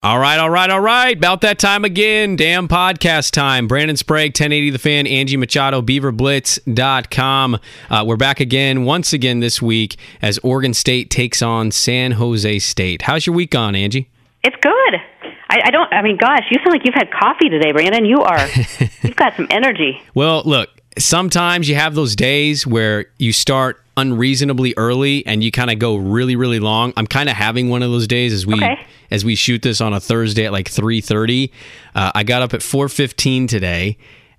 All right. About that time again. Damn podcast time. Brandon Sprague, 1080 the fan, Angie Machado, BeaverBlitz.com. We're back again, once again this week, as Oregon State takes on San Jose State. How's your week gone, Angie? It's good. I mean, gosh, you sound like you've had coffee today, Brandon. You've got some energy. Well, look, sometimes you have those days where you start unreasonably early and you kind of go really, really long. I'm kind of having one of those days as we shoot this on a Thursday at like 3:30. I got up at 4:15 today,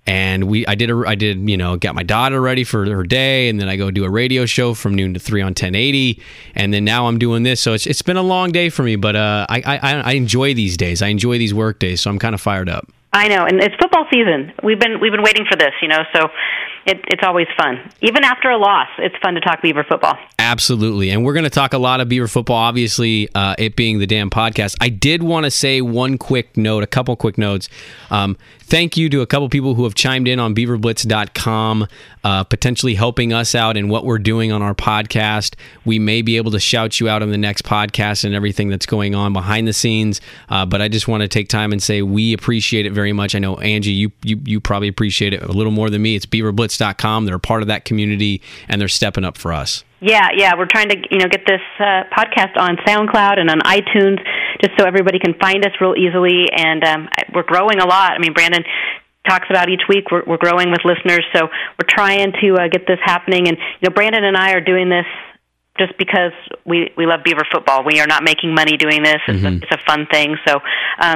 and I got my daughter ready for her day, and then I go do a radio show from noon to 3 on 1080, and then now I'm doing this. So it's been a long day for me, but I enjoy these days. I enjoy these work days, so I'm kind of fired up. I know, and it's football season. We've been waiting for this, so it's always fun. Even after a loss, it's fun to talk Beaver football. Absolutely, and we're going to talk a lot of Beaver football, obviously, it being the damn podcast. I did want to say a couple quick notes. Thank you to a couple people who have chimed in on BeaverBlitz.com, potentially helping us out in what we're doing on our podcast. We may be able to shout you out on the next podcast and everything that's going on behind the scenes, but I just want to take time and say we appreciate it very much. I know, Angie, you probably appreciate it a little more than me. It's BeaverBlitz.com. They're a part of that community, and they're stepping up for us. Yeah. We're trying to get this podcast on SoundCloud and on iTunes just so everybody can find us real easily, and we're growing a lot. I mean, Brandon talks about each week we're growing with listeners, so we're trying to get this happening. And Brandon and I are doing this just because we love Beaver football. We are not making money doing this. It's a fun thing. So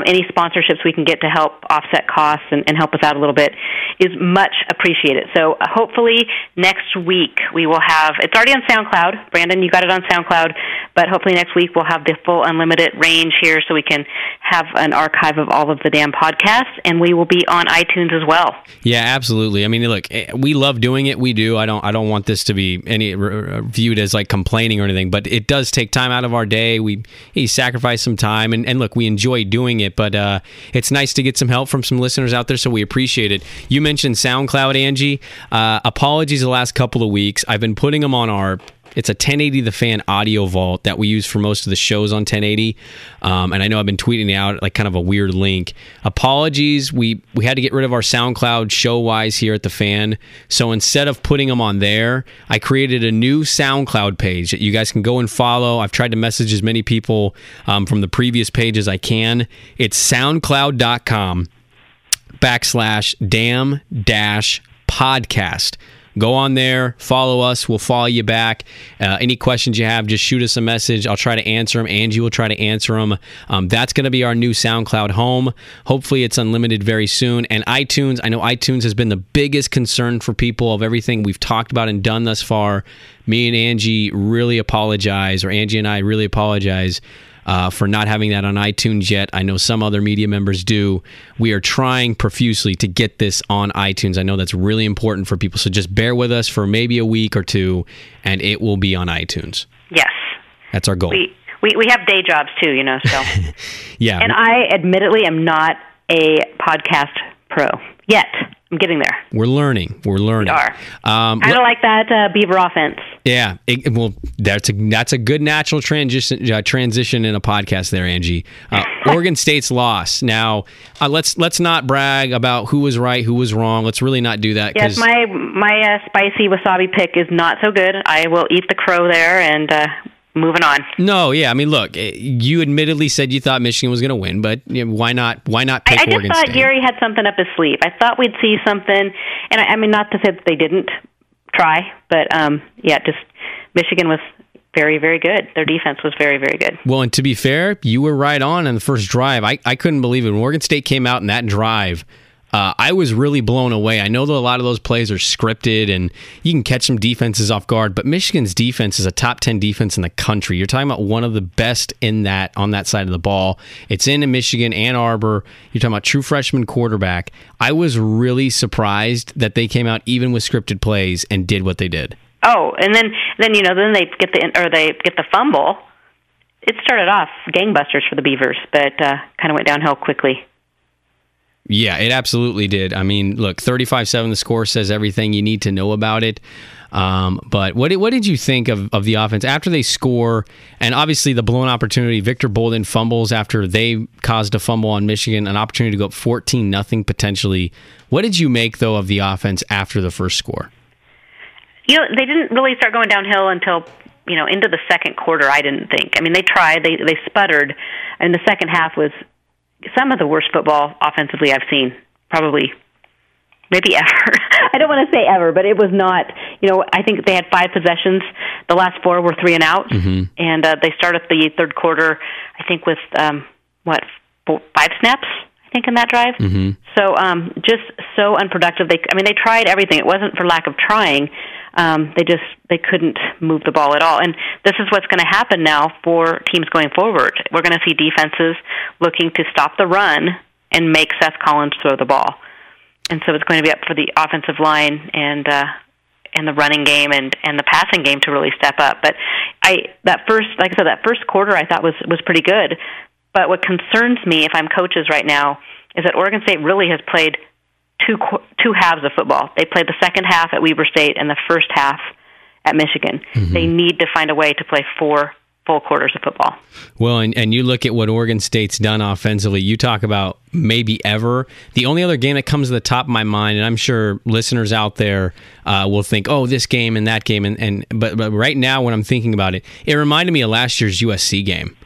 any sponsorships we can get to help offset costs and help us out a little bit is much appreciated. So hopefully next week we will have, it's already on SoundCloud. Brandon, you got it on SoundCloud. But hopefully next week we'll have the full unlimited range here so we can have an archive of all of the damn podcasts. And we will be on iTunes as well. Yeah, absolutely. I mean, look, we love doing it. We do. I don't want this to be viewed as like complaining or anything, but it does take time out of our day. We sacrifice some time, and look, we enjoy doing it, but it's nice to get some help from some listeners out there, so we appreciate it. You mentioned SoundCloud, Angie. Apologies the last couple of weeks. I've been putting them on our... It's a 1080 the fan audio vault that we use for most of the shows on 1080. And I know I've been tweeting out like kind of a weird link. Apologies. We had to get rid of our SoundCloud show-wise here at the fan. So instead of putting them on there, I created a new SoundCloud page that you guys can go and follow. I've tried to message as many people from the previous page as I can. It's soundcloud.com/damn-podcast. Go on there, follow us, we'll follow you back. Any questions you have, just shoot us a message. I'll try to answer them. Angie will try to answer them. That's going to be our new SoundCloud home. Hopefully it's unlimited very soon. And iTunes, I know iTunes has been the biggest concern for people of everything we've talked about and done thus far. Angie and I really apologize for not having that on iTunes yet. I know some other media members do. We are trying profusely to get this on iTunes. I know that's really important for people, so just bear with us for maybe a week or two, and it will be on iTunes. Yes. That's our goal. We have day jobs, too, so. Yeah. And I admittedly am not a podcast pro yet. I'm getting there. We're learning. We are. Kind of like that Beaver offense. Yeah. That's a good natural transition in a podcast there, Angie. Oregon State's loss. Now, let's not brag about who was right, who was wrong. Let's really not do that. Yes, my spicy wasabi pick is not so good. I will eat the crow there and... moving on. No, yeah. I mean, look, you admittedly said you thought Michigan was going to win, but why not pick Oregon State? I just thought Gary had something up his sleeve. I thought we'd see something, and I mean, not to say that they didn't try, but just Michigan was very, very good. Their defense was very, very good. Well, and to be fair, you were right on the first drive. I couldn't believe it. When Oregon State came out in that drive, I was really blown away. I know that a lot of those plays are scripted and you can catch some defenses off guard, but Michigan's defense is a top 10 defense in the country. You're talking about one of the best on that side of the ball. It's in Michigan, Ann Arbor. You're talking about true freshman quarterback. I was really surprised that they came out even with scripted plays and did what they did. Oh, and then they get the fumble. It started off gangbusters for the Beavers, but kind of went downhill quickly. Yeah, it absolutely did. I mean, look, 35-7, the score says everything you need to know about it. But what did you think of the offense after they score? And obviously the blown opportunity, Victor Bolden fumbles after they caused a fumble on Michigan, an opportunity to go up 14-0 potentially. What did you make, though, of the offense after the first score? You know, they didn't really start going downhill until, you know, into the second quarter, I didn't think. I mean, they tried, they sputtered, and the second half was some of the worst football offensively I've seen, probably. Maybe ever. I don't want to say ever, but it was not, you know, I think they had 5 possessions. The last 4 were 3 and out. Mm-hmm. And they started the third quarter, I think, with, 5 snaps, I think, in that drive. Mm-hmm. So just so unproductive. They tried everything. It wasn't for lack of trying. They couldn't move the ball at all. And this is what's going to happen now for teams going forward. We're going to see defenses looking to stop the run and make Seth Collins throw the ball. And so it's going to be up for the offensive line and the running game and the passing game to really step up. But that first quarter I thought was pretty good. But what concerns me, if I'm coaches right now, is that Oregon State really has played two halves of football. They played the second half at Weber State and the first half at Michigan. Mm-hmm. They need to find a way to play 4 full quarters of football. Well, and you look at what Oregon State's done offensively. You talk about maybe ever. The only other game that comes to the top of my mind, and I'm sure listeners out there will think, oh, this game and that game, but right now when I'm thinking about it, it reminded me of last year's USC game.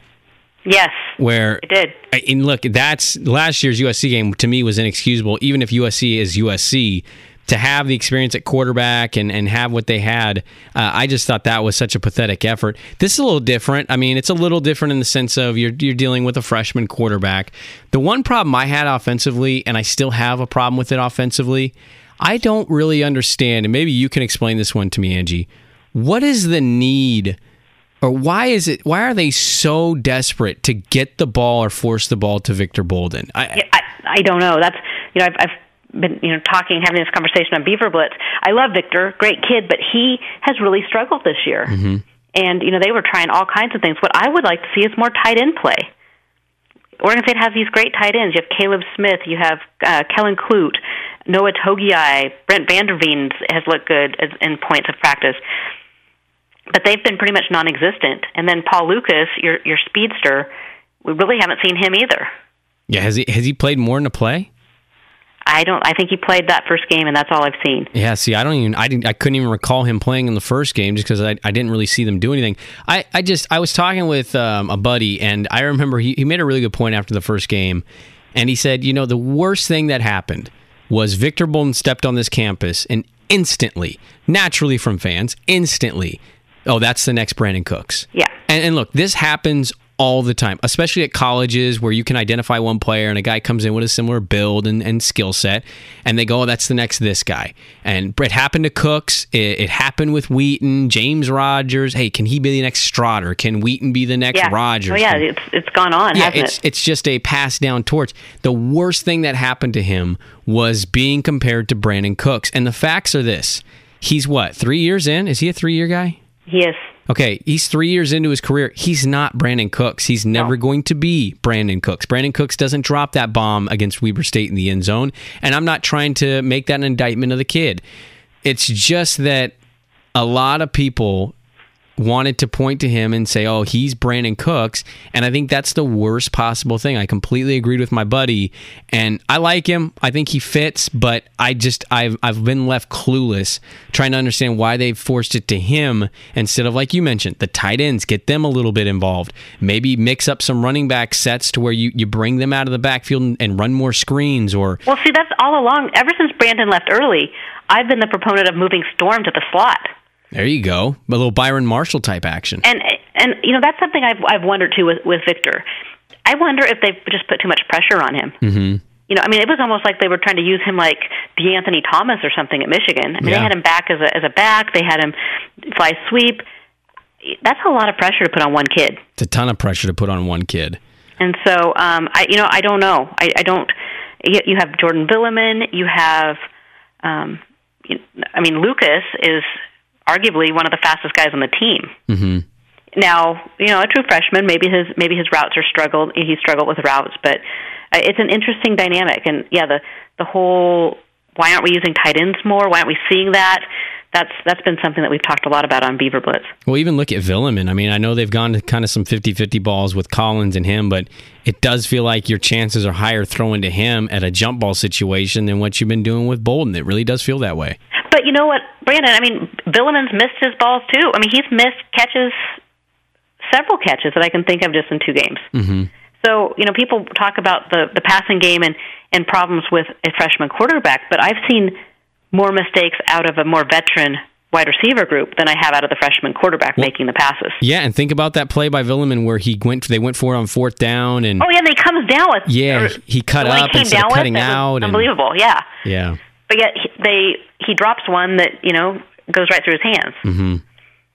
Yes, where it did. And look, that's last year's USC game to me was inexcusable, even if USC is USC. To have the experience at quarterback and have what they had, I just thought that was such a pathetic effort. This is a little different. I mean, it's a little different in the sense of you're dealing with a freshman quarterback. The one problem I had offensively, and I still have a problem with it offensively, I don't really understand, and maybe you can explain this one to me, Angie. What is the need, or why are they so desperate to get the ball or force the ball to Victor Bolden? I don't know. That's, you know, I've been, you know, talking, having this conversation on Beaver Blitz. I love Victor, great kid, but he has really struggled this year. Mm-hmm. And, you know, they were trying all kinds of things. What I would like to see is more tight end play. Oregon State has these great tight ends. You have Caleb Smith, you have Kellen Clute, Noah Togiai, Brent Vanderveen has looked good in points of practice. But they've been pretty much non-existent. And then Paul Lucas, your speedster, we really haven't seen him either. Yeah, has he played more in the play? I think he played that first game, and that's all I've seen. Yeah, see, I couldn't even recall him playing in the first game just because I didn't really see them do anything. I was talking with a buddy, and I remember he made a really good point after the first game, and he said, you know, the worst thing that happened was Victor Bolden stepped on this campus, and instantly, naturally from fans, instantly, oh, that's the next Brandon Cooks. Yeah. And look, this happens all the time, especially at colleges where you can identify one player and a guy comes in with a similar build and skill set, and they go, oh, that's the next this guy. And it happened to Cooks. It happened with Wheaton, James Rogers. Hey, can he be the next Strotter? Can Wheaton be the next Rogers? Oh, yeah, it's gone on, hasn't it? It's just a pass-down torch. The worst thing that happened to him was being compared to Brandon Cooks. And the facts are this. He's what, 3 years in? Is he a 3-year guy? He is. Okay, he's 3 years into his career. He's not Brandon Cooks. He's never going to be Brandon Cooks. Brandon Cooks doesn't drop that bomb against Weber State in the end zone, and I'm not trying to make that an indictment of the kid. It's just that a lot of people wanted to point to him and say, oh, he's Brandon Cooks, and I think that's the worst possible thing. I completely agreed with my buddy, and I like him. I think he fits, but I've been left clueless trying to understand why they forced it to him instead of, like you mentioned, the tight ends, get them a little bit involved. Maybe mix up some running back sets to where you bring them out of the backfield and run more screens. Or well, see, that's all along. Ever since Brandon left early, I've been the proponent of moving Storm to the slot. There you go, a little Byron Marshall type action. And you know, that's something I've wondered too with Victor. I wonder if they've just put too much pressure on him. Mm-hmm. You know, I mean, it was almost like they were trying to use him like DeAnthony Thomas or something at Michigan. I mean, They had him back as a back. They had him fly sweep. That's a lot of pressure to put on one kid. It's a ton of pressure to put on one kid. And so, I don't know. I don't. You have Jordan Villeman. You have, Lucas is arguably one of the fastest guys on the team. Mm-hmm. Now, you know, a true freshman, maybe his routes are struggled. He struggled with routes, but it's an interesting dynamic. And yeah, the whole why aren't we using tight ends more? Why aren't we seeing that? that's been something that we've talked a lot about on Beaver Blitz. Well, even look at Villeman. I mean, I know they've gone to kind of some 50-50 balls with Collins and him, but it does feel like your chances are higher throwing to him at a jump ball situation than what you've been doing with Bolden. It really does feel that way. But you know what, Brandon, I mean, Villeman's missed his balls too. I mean, he's missed catches, several catches that I can think of just in two games. Mm-hmm. So, you know, people talk about the passing game and problems with a freshman quarterback, but I've seen more mistakes out of a more veteran wide receiver group than I have out of the freshman quarterback making the passes. Yeah, and think about that play by Villeman where they went for it on fourth down. And oh, yeah, and he comes down with... Yeah, he cut up instead of cutting out. Unbelievable, and, yeah. Yeah. But yet he drops one that, you know, goes right through his hands. Mm-hmm.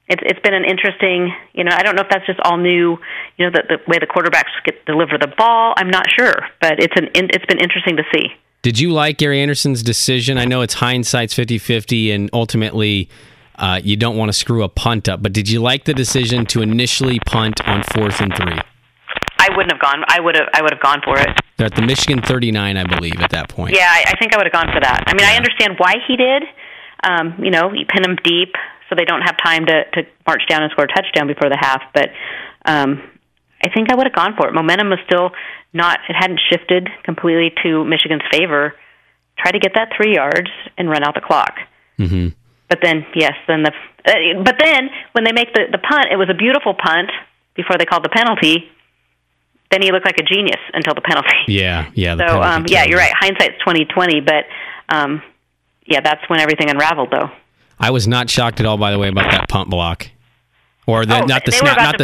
It's been an interesting, you know, I don't know if that's just all new, you know, the way the quarterbacks deliver the ball. I'm not sure, but it's been interesting to see. Did you like Gary Anderson's decision? I know it's hindsight's 50-50, and ultimately you don't want to screw a punt up, but did you like the decision to initially punt on 4th and 3? I wouldn't have gone. I would have gone for it. They're at the Michigan 39, I believe, at that point. Yeah, I think I would have gone for that. I mean, yeah. I understand why he did. You know, you pin them deep, so they don't have time to march down and score a touchdown before the half. But I think I would have gone for it. Momentum was still not; it hadn't shifted completely to Michigan's favor. Try to get that 3 yards and run out the clock. Mm-hmm. But then, yes, but then when they make the punt, it was a beautiful punt before they called the penalty. Then he looked like a genius until the penalty. Yeah. So yeah, you're right. Hindsight's 20/20, but. Yeah, that's when everything unraveled, though. I was not shocked at all, by the way, about that punt block, or the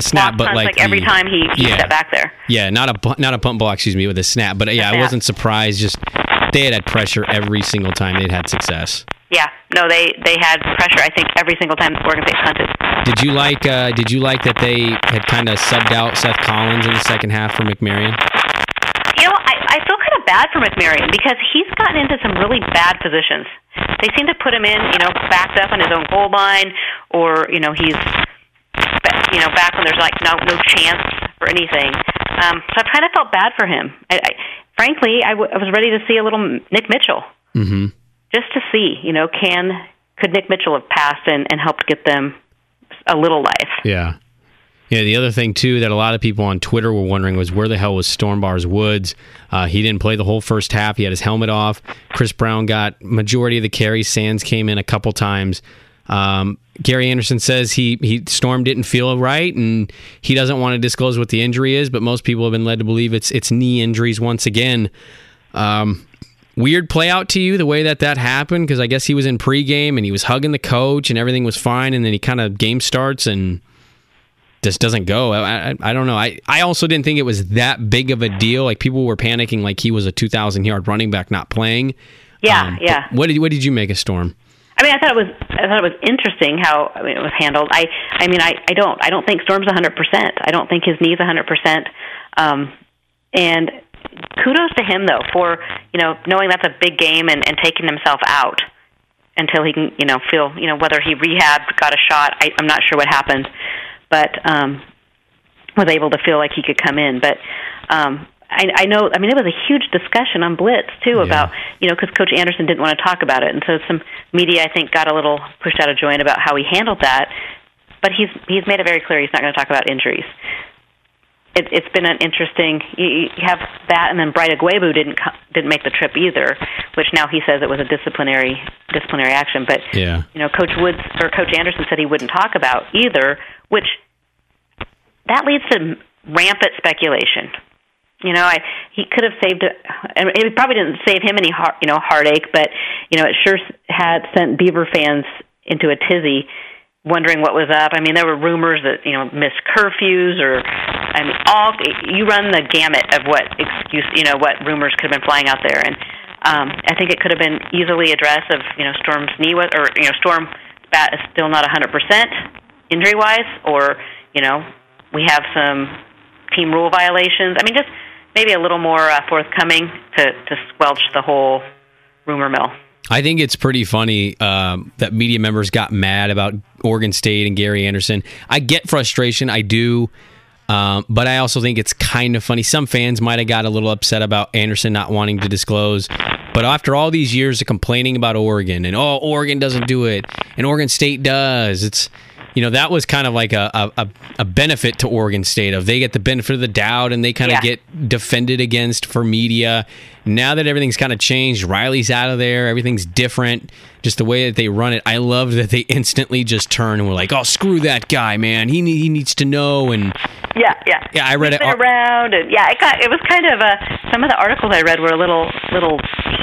snap, but every time he stepped back there. Yeah, not a punt block, excuse me, with a snap, but yeah, I wasn't surprised. Just they had pressure every single time they'd had success. Yeah, no, they had pressure. I think every single time Oregon State punted. Did you like? Did you like that they had kind of subbed out Seth Collins in the second half for McMarion? You know, I feel kind of bad for McMarion because he's gotten into some really bad positions. They seem to put him in, you know, backed up on his own goal line, or you know, he's, you know, back when there's like no chance for anything. So I kind of felt bad for him. I frankly was ready to see a little Nick Mitchell, mm-hmm. just to see, you know, could Nick Mitchell have passed and helped get them a little life? Yeah. Yeah, the other thing, too, that a lot of people on Twitter were wondering was where the hell was Storm Barr's woods? He didn't play the whole first half. He had his helmet off. Chris Brown got majority of the carries. Sands came in a couple times. Gary Anderson says Storm didn't feel right, and he doesn't want to disclose what the injury is, but most people have been led to believe it's knee injuries once again. Weird play out to you, the way that happened, because I guess he was in pregame, and he was hugging the coach, and everything was fine, and then he kind of game starts, and... just doesn't go. I don't know. I also didn't think it was that big of a deal. Like people were panicking like he was a 2,000-yard running back not playing. Yeah, yeah. What did you make of Storm? I mean, I thought it was interesting how it was handled. I don't think Storm's 100%. I don't think his knee's 100%. And kudos to him though for, you know, knowing that's a big game and taking himself out until he can, you know, feel, you know, whether he rehabbed, got a shot. I'm not sure what happened. But was able to feel like he could come in. But I know, I mean, it was a huge discussion on Blitz, too, about, you know, because Coach Anderson didn't want to talk about it. And so some media, I think, got a little pushed out of joint about how he handled that. But he's made it very clear he's not going to talk about injuries. It's been an interesting, you have that, and then Bright Aguebu didn't make the trip either, which now he says it was a disciplinary action. But, yeah. You know, Coach Anderson said he wouldn't talk about either, which that leads to rampant speculation. You know, he could have saved it, and it probably didn't save him any heartache, but, you know, it sure had sent Beaver fans into a tizzy wondering what was up. I mean, there were rumors that, you know, missed curfews or, I mean, all, you run the gamut of what excuse, you know, what rumors could have been flying out there. And I think it could have been easily addressed of, you know, Storm's knee was, or, you know, Storm's bat is still not 100% injury-wise, or, you know, we have some team rule violations. I mean, just maybe a little more forthcoming to squelch the whole rumor mill. I think it's pretty funny that media members got mad about Oregon State and Gary Anderson. I get frustration, I do, but I also think it's kind of funny. Some fans might have got a little upset about Anderson not wanting to disclose. But after all these years of complaining about Oregon and, oh, Oregon doesn't do it and Oregon State does, it's, you know, that was kind of like a benefit to Oregon State of they get the benefit of the doubt and they kind of get defended against for media. Now that everything's kind of changed, Riley's out of there, everything's different, just the way that they run it. I love that they instantly just turn and were like, oh, screw that guy, man. He needs to know. And yeah, I read it around, and it was kind of some of the articles I read were a little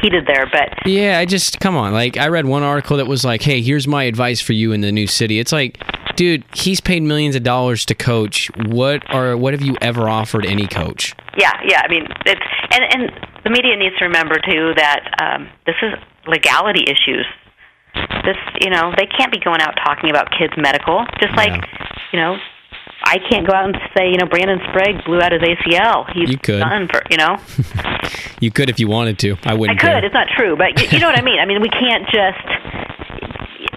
heated there, but yeah, I just come on. Like I read one article that was like, hey, here's my advice for you in the new city. It's like, dude, he's paid millions of dollars to coach. What have you ever offered any coach? Yeah. I mean, it's and the media needs to remember too that this is legality issues. This, you know, they can't be going out talking about kids' medical. Just like, you know, I can't go out and say, you know, Brandon Sprague blew out his ACL. He's done for, you know. You could if you wanted to. I wouldn't. I could. Care. It's not true, but you know what I mean. I mean, we can't just.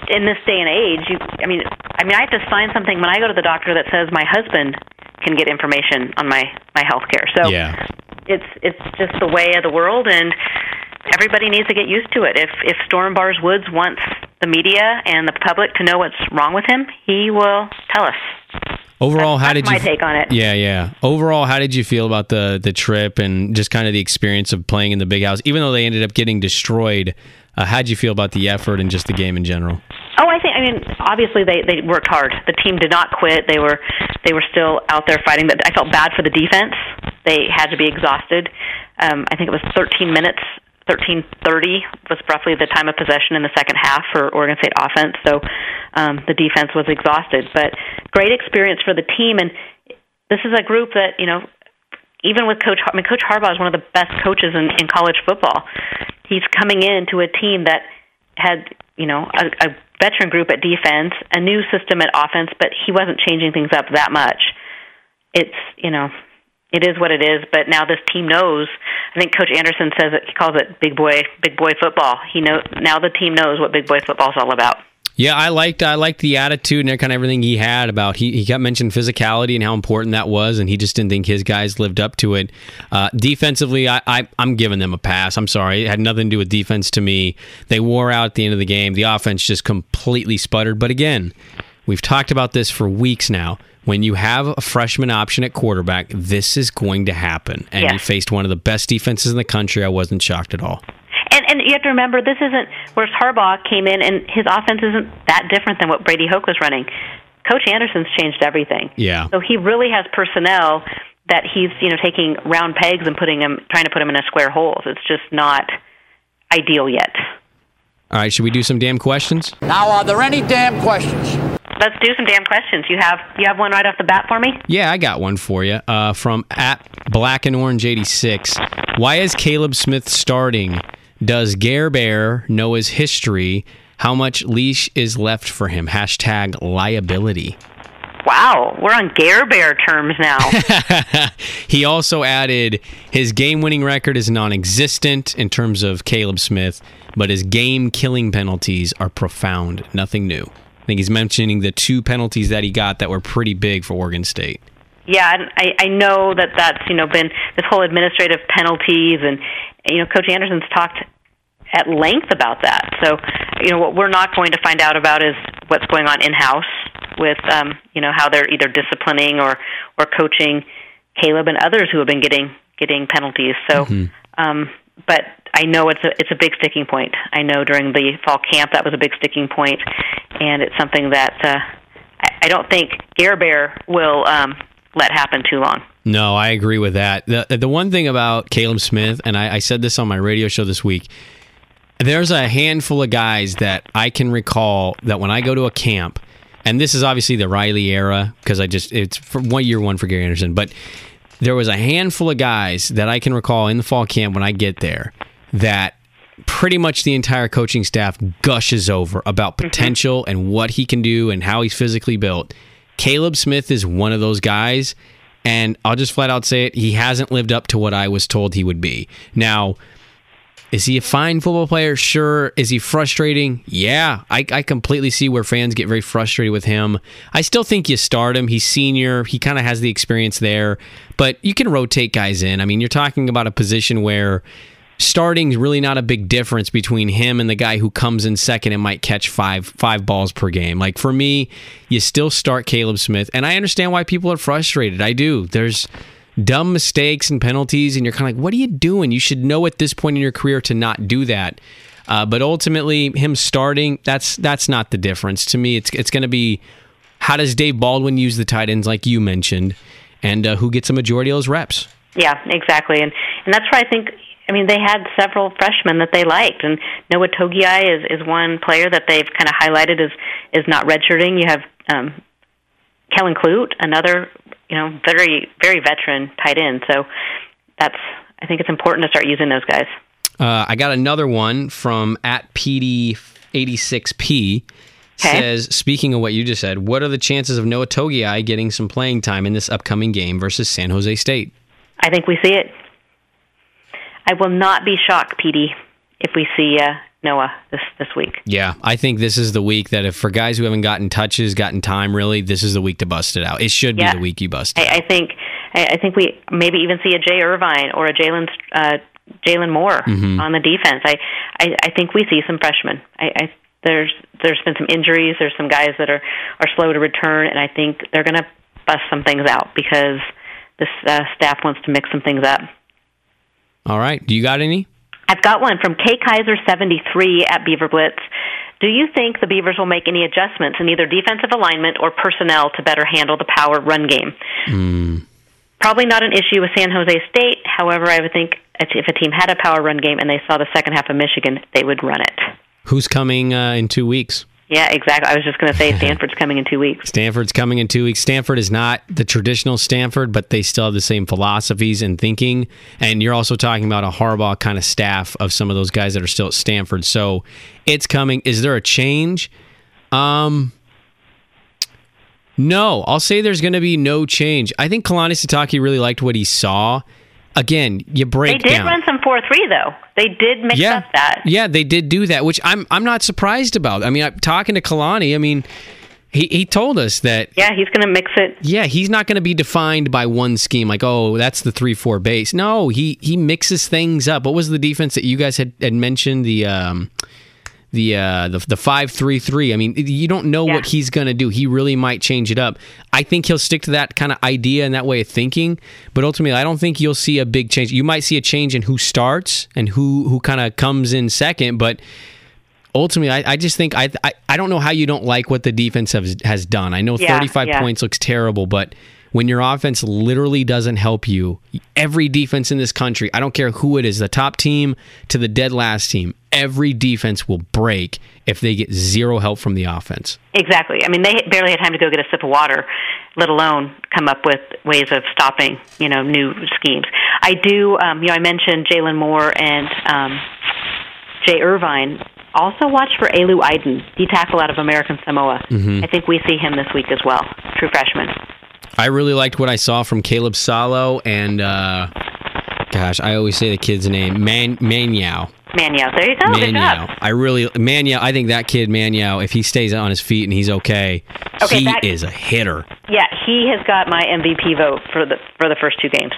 In this day and age, I have to sign something when I go to the doctor that says my husband can get information on my health care. So it's just the way of the world, and everybody needs to get used to it. If Storm Barr's Woods wants the media and the public to know what's wrong with him, he will tell us. Overall, that's my take on it. Yeah. Overall, how did you feel about the trip and just kind of the experience of playing in the Big House, even though they ended up getting destroyed? How did you feel about the effort and just the game in general? Oh, obviously they worked hard. The team did not quit. They were still out there fighting. But I felt bad for the defense. They had to be exhausted. I think it was 13 minutes, 13:30 was roughly the time of possession in the second half for Oregon State offense. So the defense was exhausted. But great experience for the team. And this is a group that, you know, even with Coach Harbaugh is one of the best coaches in college football. He's coming into a team that had, you know, a veteran group at defense, a new system at offense, but he wasn't changing things up that much. It's, you know, it is what it is, but now this team knows. I think Coach Anderson says it, he calls it big boy football. Now the team knows what big boy football is all about. Yeah, I liked the attitude and kind of everything he had about. He got mentioned physicality and how important that was, and he just didn't think his guys lived up to it. Defensively, I'm giving them a pass. I'm sorry. It had nothing to do with defense to me. They wore out at the end of the game. The offense just completely sputtered. But again, we've talked about this for weeks now. When you have a freshman option at quarterback, this is going to happen. And you faced one of the best defenses in the country. I wasn't shocked at all. And you have to remember, this isn't where Harbaugh came in, and his offense isn't that different than what Brady Hoke was running. Coach Anderson's changed everything. Yeah. So he really has personnel that he's, you know, taking round pegs and trying to put them in a square hole. It's just not ideal yet. All right, should we do some damn questions? Now, are there any damn questions? Let's do some damn questions. You have one right off the bat for me? Yeah, I got one for you from @BlackandOrange86. Why is Caleb Smith starting? Does Gare Bear know his history? How much leash is left for him? #liability. Wow, we're on Gare Bear terms now. He also added, his game-winning record is non-existent in terms of Caleb Smith, but his game-killing penalties are profound. Nothing new. I think he's mentioning the two penalties that he got that were pretty big for Oregon State. Yeah, I know that that's, you know, been this whole administrative penalties, and you know, Coach Anderson's talked at length about that. So, you know, what we're not going to find out about is what's going on in-house with, you know, how they're either disciplining or coaching Caleb and others who have been getting penalties. So, but I know it's a big sticking point. I know during the fall camp that was a big sticking point, and it's something that I don't think Gare Bear will let happen too long. No, I agree with that. The one thing about Caleb Smith, and I said this on my radio show this week, there's a handful of guys that I can recall that when I go to a camp, and this is obviously the Riley era, because it's from year one for Gary Anderson, but there was a handful of guys that I can recall in the fall camp when I get there that pretty much the entire coaching staff gushes over about potential and what he can do and how he's physically built. Caleb Smith is one of those guys, and I'll just flat out say it, he hasn't lived up to what I was told he would be. Now, is he a fine football player? Sure. Is he frustrating? Yeah. I completely see where fans get very frustrated with him. I still think you start him. He's senior. He kind of has the experience there. But you can rotate guys in. I mean, you're talking about a position where starting's really not a big difference between him and the guy who comes in second and might catch five balls per game. Like, for me, you still start Caleb Smith. And I understand why people are frustrated. I do. There's dumb mistakes and penalties, and you're kind of like, what are you doing? You should know at this point in your career to not do that. But ultimately, him starting, that's not the difference. To me, it's going to be, how does Dave Baldwin use the tight ends, like you mentioned, and who gets a majority of those reps? Yeah, exactly. And that's where I think, I mean, they had several freshmen that they liked, and Noah Togiai is one player that they've kind of highlighted is not redshirting. You have Kellen Clute, another, you know, very, very veteran tight end. So I think it's important to start using those guys. I got another one from @PD86P. Okay. Says, speaking of what you just said, what are the chances of Noah Togiai getting some playing time in this upcoming game versus San Jose State? I think we see it. I will not be shocked, PD, if we see Noah this week. Yeah, I think this is the week that if for guys who haven't gotten touches, gotten time, really, this is the week to bust it out. It should be the week you bust it out. I think we maybe even see a Jay Irvine or a Jalen Moore on the defense. I think we see some freshmen. There's been some injuries. There's some guys that are slow to return, and I think they're going to bust some things out because this staff wants to mix some things up. All right. Do you got any? I've got one from KKaiser73 @BeaverBlitz. Do you think the Beavers will make any adjustments in either defensive alignment or personnel to better handle the power run game? Probably not an issue with San Jose State. However, I would think if a team had a power run game and they saw the second half of Michigan, they would run it. Who's coming in 2 weeks? Yeah, exactly. I was just going to say Stanford's coming in 2 weeks. Stanford's coming in 2 weeks. Stanford is not the traditional Stanford, but they still have the same philosophies and thinking. And you're also talking about a Harbaugh kind of staff of some of those guys that are still at Stanford. So it's coming. Is there a change? No. I'll say there's going to be no change. I think Kalani Sitake really liked what he saw. Again, you break down. They did run some 4-3, though. They did mix up that. Yeah, they did do that, which I'm not surprised about. I mean, I'm talking to Kalani, I mean, he told us that... Yeah, he's going to mix it. Yeah, he's not going to be defined by one scheme, like, oh, that's the 3-4 base. No, he mixes things up. What was the defense that you guys had mentioned? The 5-3-3. I mean, you don't know what he's going to do. He really might change it up. I think he'll stick to that kind of idea and that way of thinking, but ultimately I don't think you'll see a big change. You might see a change in who starts and who kind of comes in second, but ultimately I just think I don't know how you don't like what the defense has done. I know 35 points looks terrible, but when your offense literally doesn't help you, every defense in this country, I don't care who it is, the top team to the dead last team, every defense will break if they get zero help from the offense. Exactly. I mean, they barely had time to go get a sip of water, let alone come up with ways of stopping, you know, new schemes. I do, I mentioned Jalen Moore and Jay Irvine. Also watch for Alu Aiden, D tackle out of American Samoa. I think we see him this week as well, true freshman. I really liked what I saw from Caleb Salo and, I always say the kid's name, Manyao. Manyao, there you go. Manyao. Good job. I think that kid, Manyao, if he stays on his feet and he's okay, he is a hitter. Yeah, he has got my MVP vote for the first two games.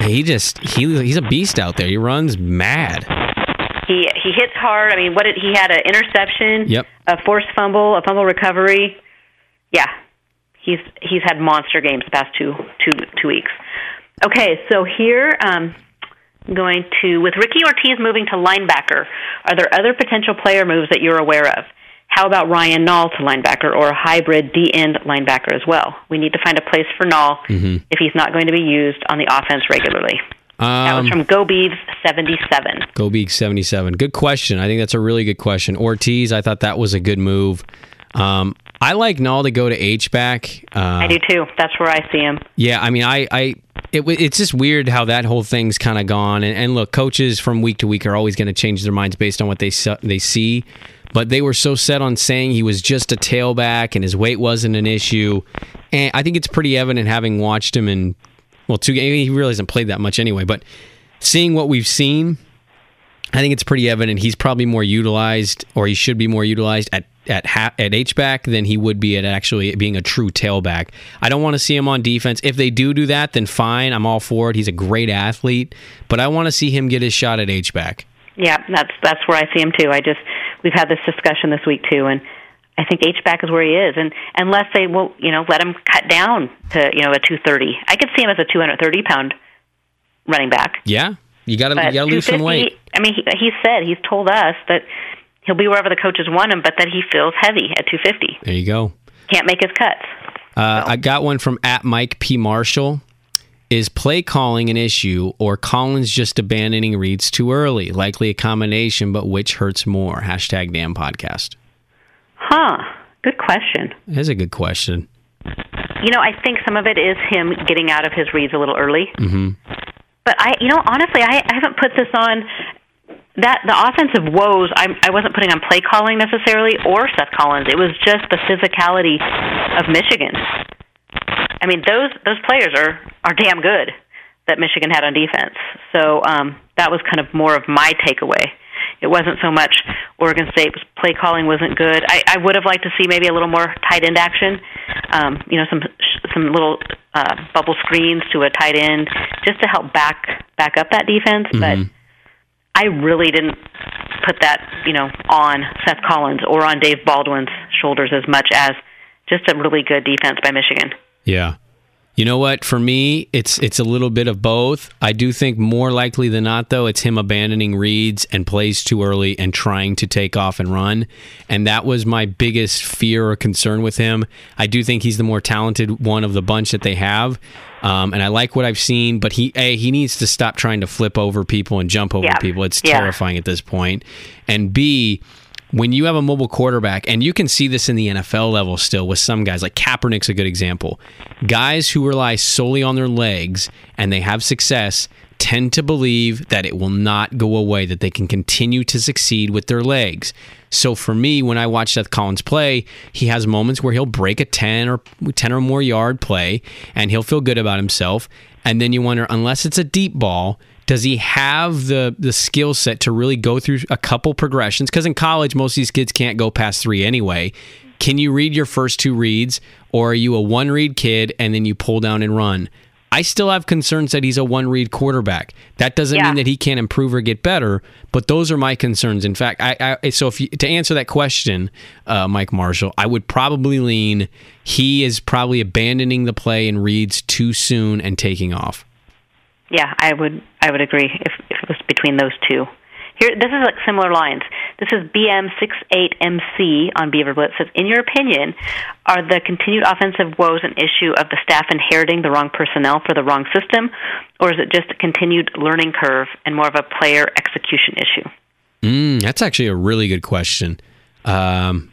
He's a beast out there. He runs mad. He hits hard. I mean, he had an interception, a forced fumble, a fumble recovery. Yeah. He's had monster games the past two weeks. Okay, so here I'm going to, with Ricky Ortiz moving to linebacker, are there other potential player moves that you're aware of? How about Ryan Nall to linebacker or a hybrid D-end linebacker as well? We need to find a place for Nall if he's not going to be used on the offense regularly. That was from GoBeavs77. GoBeavs77. Good question. I think that's a really good question. Ortiz, I thought that was a good move. I like Nall to go to H-back. I do too. That's where I see him. Yeah, I mean, it's just weird how that whole thing's kind of gone. And look, coaches from week to week are always going to change their minds based on what they see. But they were so set on saying he was just a tailback and his weight wasn't an issue. And I think it's pretty evident having watched him in, well, two games. He really hasn't played that much anyway. But seeing what we've seen, I think it's pretty evident he's probably more utilized, or he should be more utilized at at H-back than he would be at actually being a true tailback. I don't want to see him on defense. If they do that, then fine. I'm all for it. He's a great athlete. But I want to see him get his shot at H-back. Yeah, that's where I see him, too. We've had this discussion this week, too, and I think H-back is where he is. And unless they will, let him cut down to, a 230. I could see him as a 230-pound running back. Yeah, you got to lose some weight. I mean, he's told us that he'll be wherever the coaches want him, but that he feels heavy at 250. There you go. Can't make his cuts. I got one from @MikePMarshall. Is play calling an issue or Collins just abandoning reads too early? Likely a combination, but which hurts more? #DamnPodcast. Huh. Good question. It is a good question. I think some of it is him getting out of his reads a little early. Mm-hmm. But I haven't put this on that the offensive woes. I wasn't putting on play calling necessarily or Seth Collins. It was just the physicality of Michigan. I mean, those players are damn good that Michigan had on defense. So that was kind of more of my takeaway. It wasn't so much Oregon State's play calling wasn't good. I would have liked to see maybe a little more tight end action, some little bubble screens to a tight end just to help back up that defense. Mm-hmm. But I really didn't put that, on Seth Collins or on Dave Baldwin's shoulders as much as just a really good defense by Michigan. Yeah. You know what? For me, it's a little bit of both. I do think more likely than not, though, it's him abandoning reads and plays too early and trying to take off and run. And that was my biggest fear or concern with him. I do think he's the more talented one of the bunch that they have. And I like what I've seen, but he needs to stop trying to flip over people and jump over people. It's terrifying at this point. And B, when you have a mobile quarterback, and you can see this in the NFL level still with some guys, like Kaepernick's a good example, guys who rely solely on their legs and they have success tend to believe that it will not go away, that they can continue to succeed with their legs. So for me, when I watch Seth Collins play, he has moments where he'll break a 10 or more yard play and he'll feel good about himself. And then you wonder, unless it's a deep ball, does he have the skill set to really go through a couple progressions? Because in college, most of these kids can't go past 3 anyway. Can you read your first 2 reads, or are you a 1-read kid and then you pull down and run? I still have concerns that he's a 1-read quarterback. That doesn't mean that he can't improve or get better, but those are my concerns. In fact, to answer that question, Mike Marshall, I would probably lean he is probably abandoning the play and reads too soon and taking off. Yeah, I would agree if it was between those two. Here, this is like similar lines. This is BM68MC on Beaver Blitz. It says, in your opinion, are the continued offensive woes an issue of the staff inheriting the wrong personnel for the wrong system, or is it just a continued learning curve and more of a player execution issue? That's actually a really good question. I'm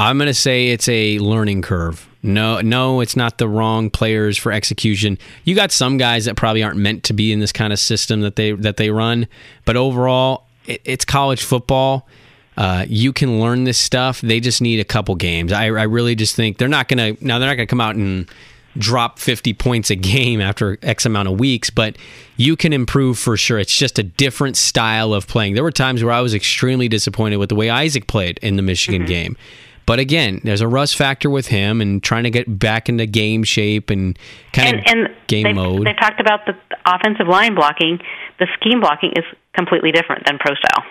going to say it's a learning curve. No, it's not the wrong players for execution. You got some guys that probably aren't meant to be in this kind of system that they run. But overall, it's college football. You can learn this stuff. They just need a couple games. I really just think they're not going to come out and drop 50 points a game after X amount of weeks, but you can improve for sure. It's just a different style of playing. There were times where I was extremely disappointed with the way Isaac played in the Michigan game. But again, there's a rust factor with him and trying to get back into game shape and mode. They talked about the offensive line blocking. The scheme blocking is completely different than pro style.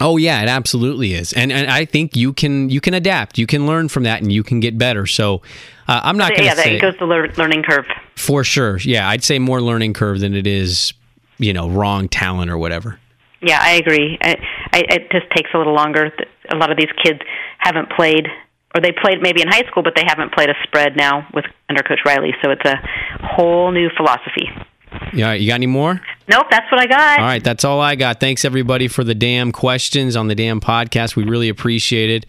Oh, yeah, it absolutely is. And I think you can adapt. You can learn from that and you can get better. So I'm not going to say... Yeah, that goes the learning curve. For sure. Yeah, I'd say more learning curve than it is, wrong talent or whatever. Yeah, I agree. It just takes a little longer. A lot of these kids haven't played, or they played maybe in high school, but they haven't played a spread now under Coach Riley. So it's a whole new philosophy. Yeah, you got any more? Nope, that's what I got. All right, that's all I got. Thanks, everybody, for the damn questions on the damn podcast. We really appreciate it.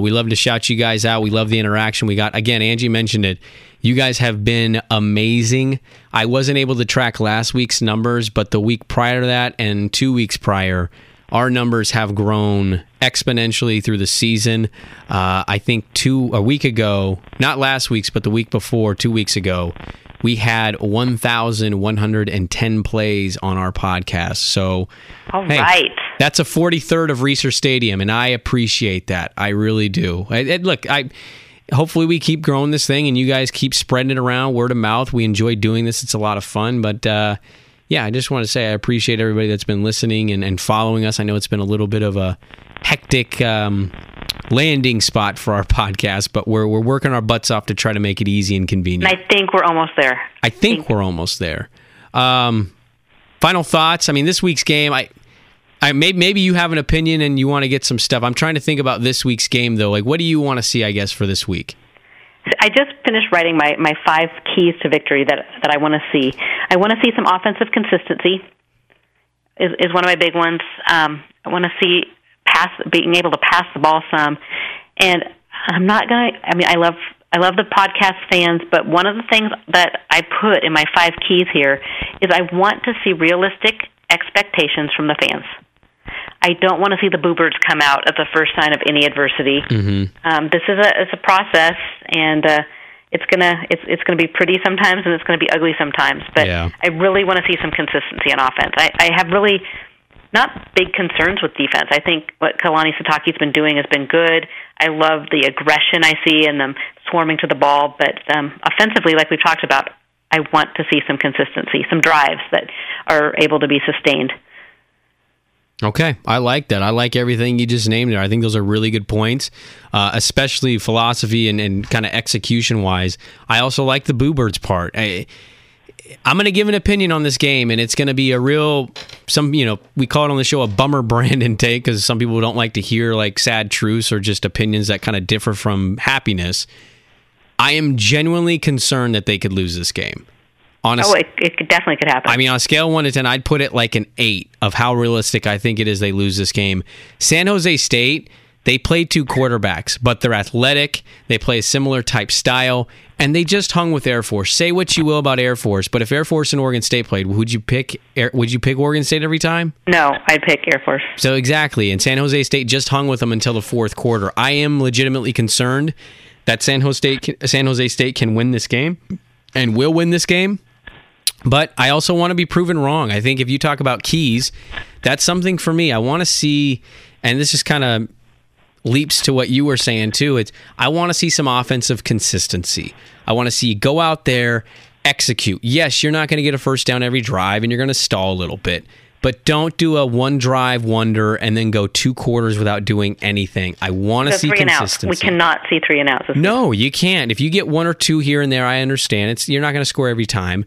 We love to shout you guys out. We love the interaction we got. Again, Angie mentioned it. You guys have been amazing. I wasn't able to track last week's numbers, but the week prior to that and 2 weeks prior, our numbers have grown exponentially through the season. I think a week ago, not last week's, but the week before, 2 weeks ago, we had 1,110 plays on our podcast. So, all right. That's a 43rd of Reser Stadium, and I appreciate that. I really do. Look, hopefully we keep growing this thing, and you guys keep spreading it around, word of mouth. We enjoy doing this. It's a lot of fun, but... yeah, I just want to say I appreciate everybody that's been listening and following us. I know it's been a little bit of a hectic landing spot for our podcast, but we're working our butts off to try to make it easy and convenient. And I think we're almost there. We're almost there. Final thoughts. I mean, this week's game, maybe you have an opinion and you want to get some stuff. I'm trying to think about this week's game, though. Like, what do you want to see, I guess, for this week? I just finished writing my 5 keys to victory that I want to see. I want to see some offensive consistency is one of my big ones. I want to see being able to pass the ball some. And I'm not going to – I mean, I love the podcast fans, but one of the things that I put in my 5 keys here is I want to see realistic expectations from the fans. I don't want to see the boo-birds come out at the first sign of any adversity. Mm-hmm. This is it's a process, and it's gonna be pretty sometimes, and it's gonna be ugly sometimes. But yeah. I really want to see some consistency in offense. I have really not big concerns with defense. I think what Kalani Sitake's been doing has been good. I love the aggression I see and them swarming to the ball. But offensively, like we've talked about, I want to see some consistency, some drives that are able to be sustained. Okay, I like that. I like everything you just named there. I think those are really good points, especially philosophy and kind of execution-wise. I also like the Bluebirds part. I'm going to give an opinion on this game, and it's going to be a real, we call it on the show a bummer Brandon take, because some people don't like to hear like sad truths or just opinions that kind of differ from happiness. I am genuinely concerned that they could lose this game. It definitely could happen. I mean, on a scale of 1 to 10, I'd put it like an 8 of how realistic I think it is they lose this game. San Jose State, they play 2 quarterbacks, but they're athletic, they play a similar type style, and they just hung with Air Force. Say what you will about Air Force, but if Air Force and Oregon State played, would you pick Oregon State every time? No, I'd pick Air Force. So exactly, and San Jose State just hung with them until the 4th quarter. I am legitimately concerned that San Jose State can win this game and will win this game. But I also want to be proven wrong. I think if you talk about keys, that's something for me. I want to see, and this just kind of leaps to what you were saying too, I want to see some offensive consistency. I want to see you go out there, execute. Yes, you're not going to get a first down every drive, and you're going to stall a little bit. But don't do a one-drive wonder and then go 2 quarters without doing anything. I want to see consistency. We cannot see 3 and outs. No, you can't. If you get 1 or 2 here and there, I understand. You're not going to score every time.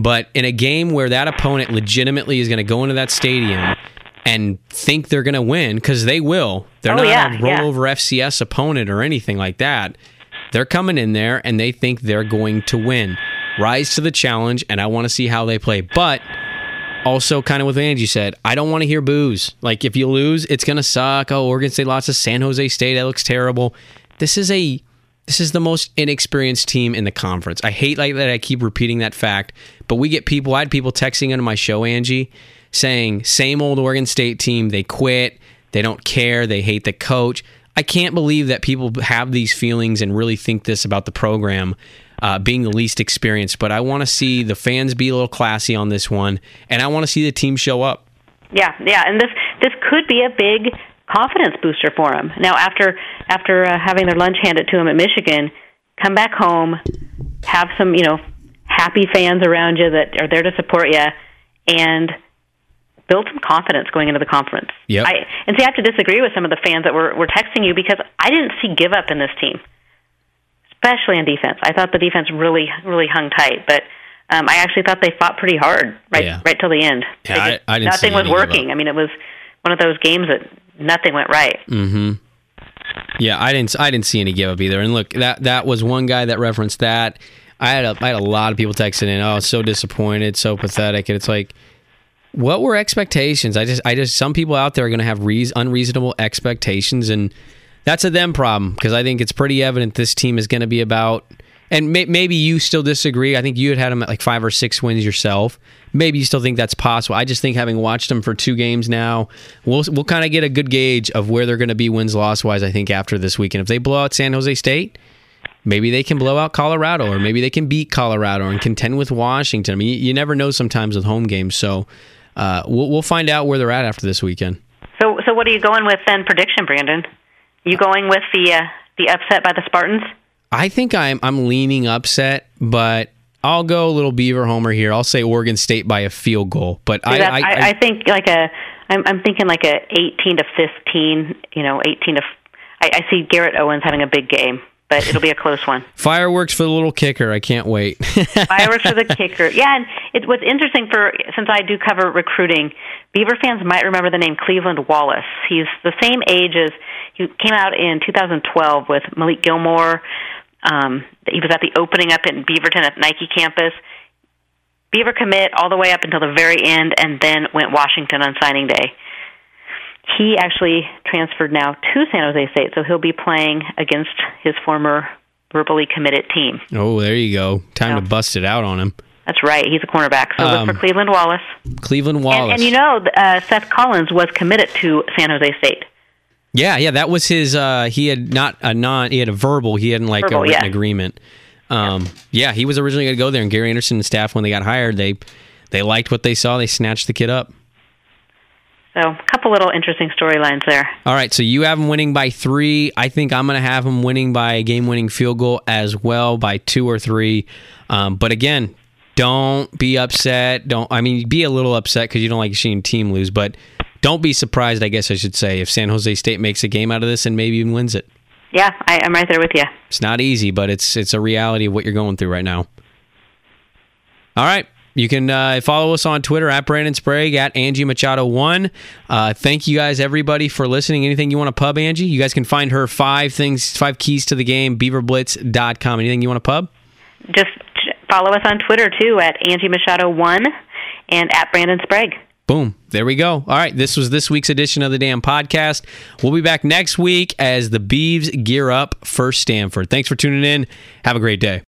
But in a game where that opponent legitimately is going to go into that stadium and think they're going to win, because they will. They're not a rollover FCS opponent or anything like that. They're coming in there, and they think they're going to win. Rise to the challenge, and I want to see how they play. But also, kind of what Angie said, I don't want to hear boos. Like, if you lose, it's going to suck. Oh, Oregon State lost to San Jose State. That looks terrible. This is the most inexperienced team in the conference. I hate like that I keep repeating that fact, but I had people texting into my show, Angie, saying, same old Oregon State team, they quit, they don't care, they hate the coach. I can't believe that people have these feelings and really think this about the program being the least experienced, but I want to see the fans be a little classy on this one, and I want to see the team show up. Yeah, and this could be a big confidence booster for them. Now, after having their lunch handed to them at Michigan, come back home, have some happy fans around you that are there to support you, and build some confidence going into the conference. Yep. I have to disagree with some of the fans that were texting you, because I didn't see give up in this team, especially on defense. I thought the defense really, really hung tight, but I actually thought they fought pretty hard right till the end. Yeah, just, I didn't nothing was working. I mean, it was one of those games that nothing went right. Mm-hmm. Yeah, I didn't see any give up either. And look, that was one guy that referenced that. I had a lot of people texting in, oh, so disappointed, so pathetic. And it's like, what were expectations? I just some people out there are going to have unreasonable expectations, and that's a them problem, because I think it's pretty evident this team is going to be about, and maybe you still disagree. I think you had them at like 5 or 6 wins yourself. Maybe you still think that's possible. I just think having watched them for 2 games now, we'll kind of get a good gauge of where they're going to be wins-loss-wise, I think, after this weekend. If they blow out San Jose State, maybe they can blow out Colorado, or maybe they can beat Colorado and contend with Washington. I mean, you never know sometimes with home games, so we'll find out where they're at after this weekend. So what are you going with then? Prediction, Brandon? You going with the upset by the Spartans? I think I'm leaning upset, but I'll go a little Beaver homer here. I'll say Oregon State by a field goal, but I think like I'm thinking like a 18-15. 18 to. I see Garrett Owens having a big game, but it'll be a close one. Fireworks for the little kicker. I can't wait. Fireworks for the kicker. Yeah, and what's interesting since I do cover recruiting, Beaver fans might remember the name Cleveland Wallace. He's the same age as he came out in 2012 with Malik Gilmore. He was at the opening up in Beaverton at Nike campus. Beaver commit all the way up until the very end, and then went Washington on signing day. He actually transferred now to San Jose State, so he'll be playing against his former verbally committed team. Oh, there you go. Time to bust it out on him. That's right. He's a cornerback. So look for Cleveland Wallace. Cleveland Wallace. And Seth Collins was committed to San Jose State. Yeah, that was his. He had a verbal, he hadn't written agreement. He was originally going to go there, and Gary Anderson and staff, when they got hired, they liked what they saw. They snatched the kid up. So, a couple little interesting storylines there. All right, so you have them winning by 3. I think I'm going to have them winning by a game-winning field goal as well, by 2 or 3. But again, don't be upset. Be a little upset because you don't like seeing your team lose, but don't be surprised, I guess I should say, if San Jose State makes a game out of this and maybe even wins it. Yeah, I'm right there with you. It's not easy, but it's a reality of what you're going through right now. All right. You can follow us on Twitter at Brandon Sprague, at Angie Machado1. Thank you guys, everybody, for listening. Anything you want to pub, Angie? You guys can find her 5 keys to the game, BeaverBlitz.com. Anything you want to pub? Just follow us on Twitter, too, at Angie Machado1 and at Brandon Sprague. Boom. There we go. All right. This was this week's edition of the damn podcast. We'll be back next week as the Beavs gear up for Stanford. Thanks for tuning in. Have a great day.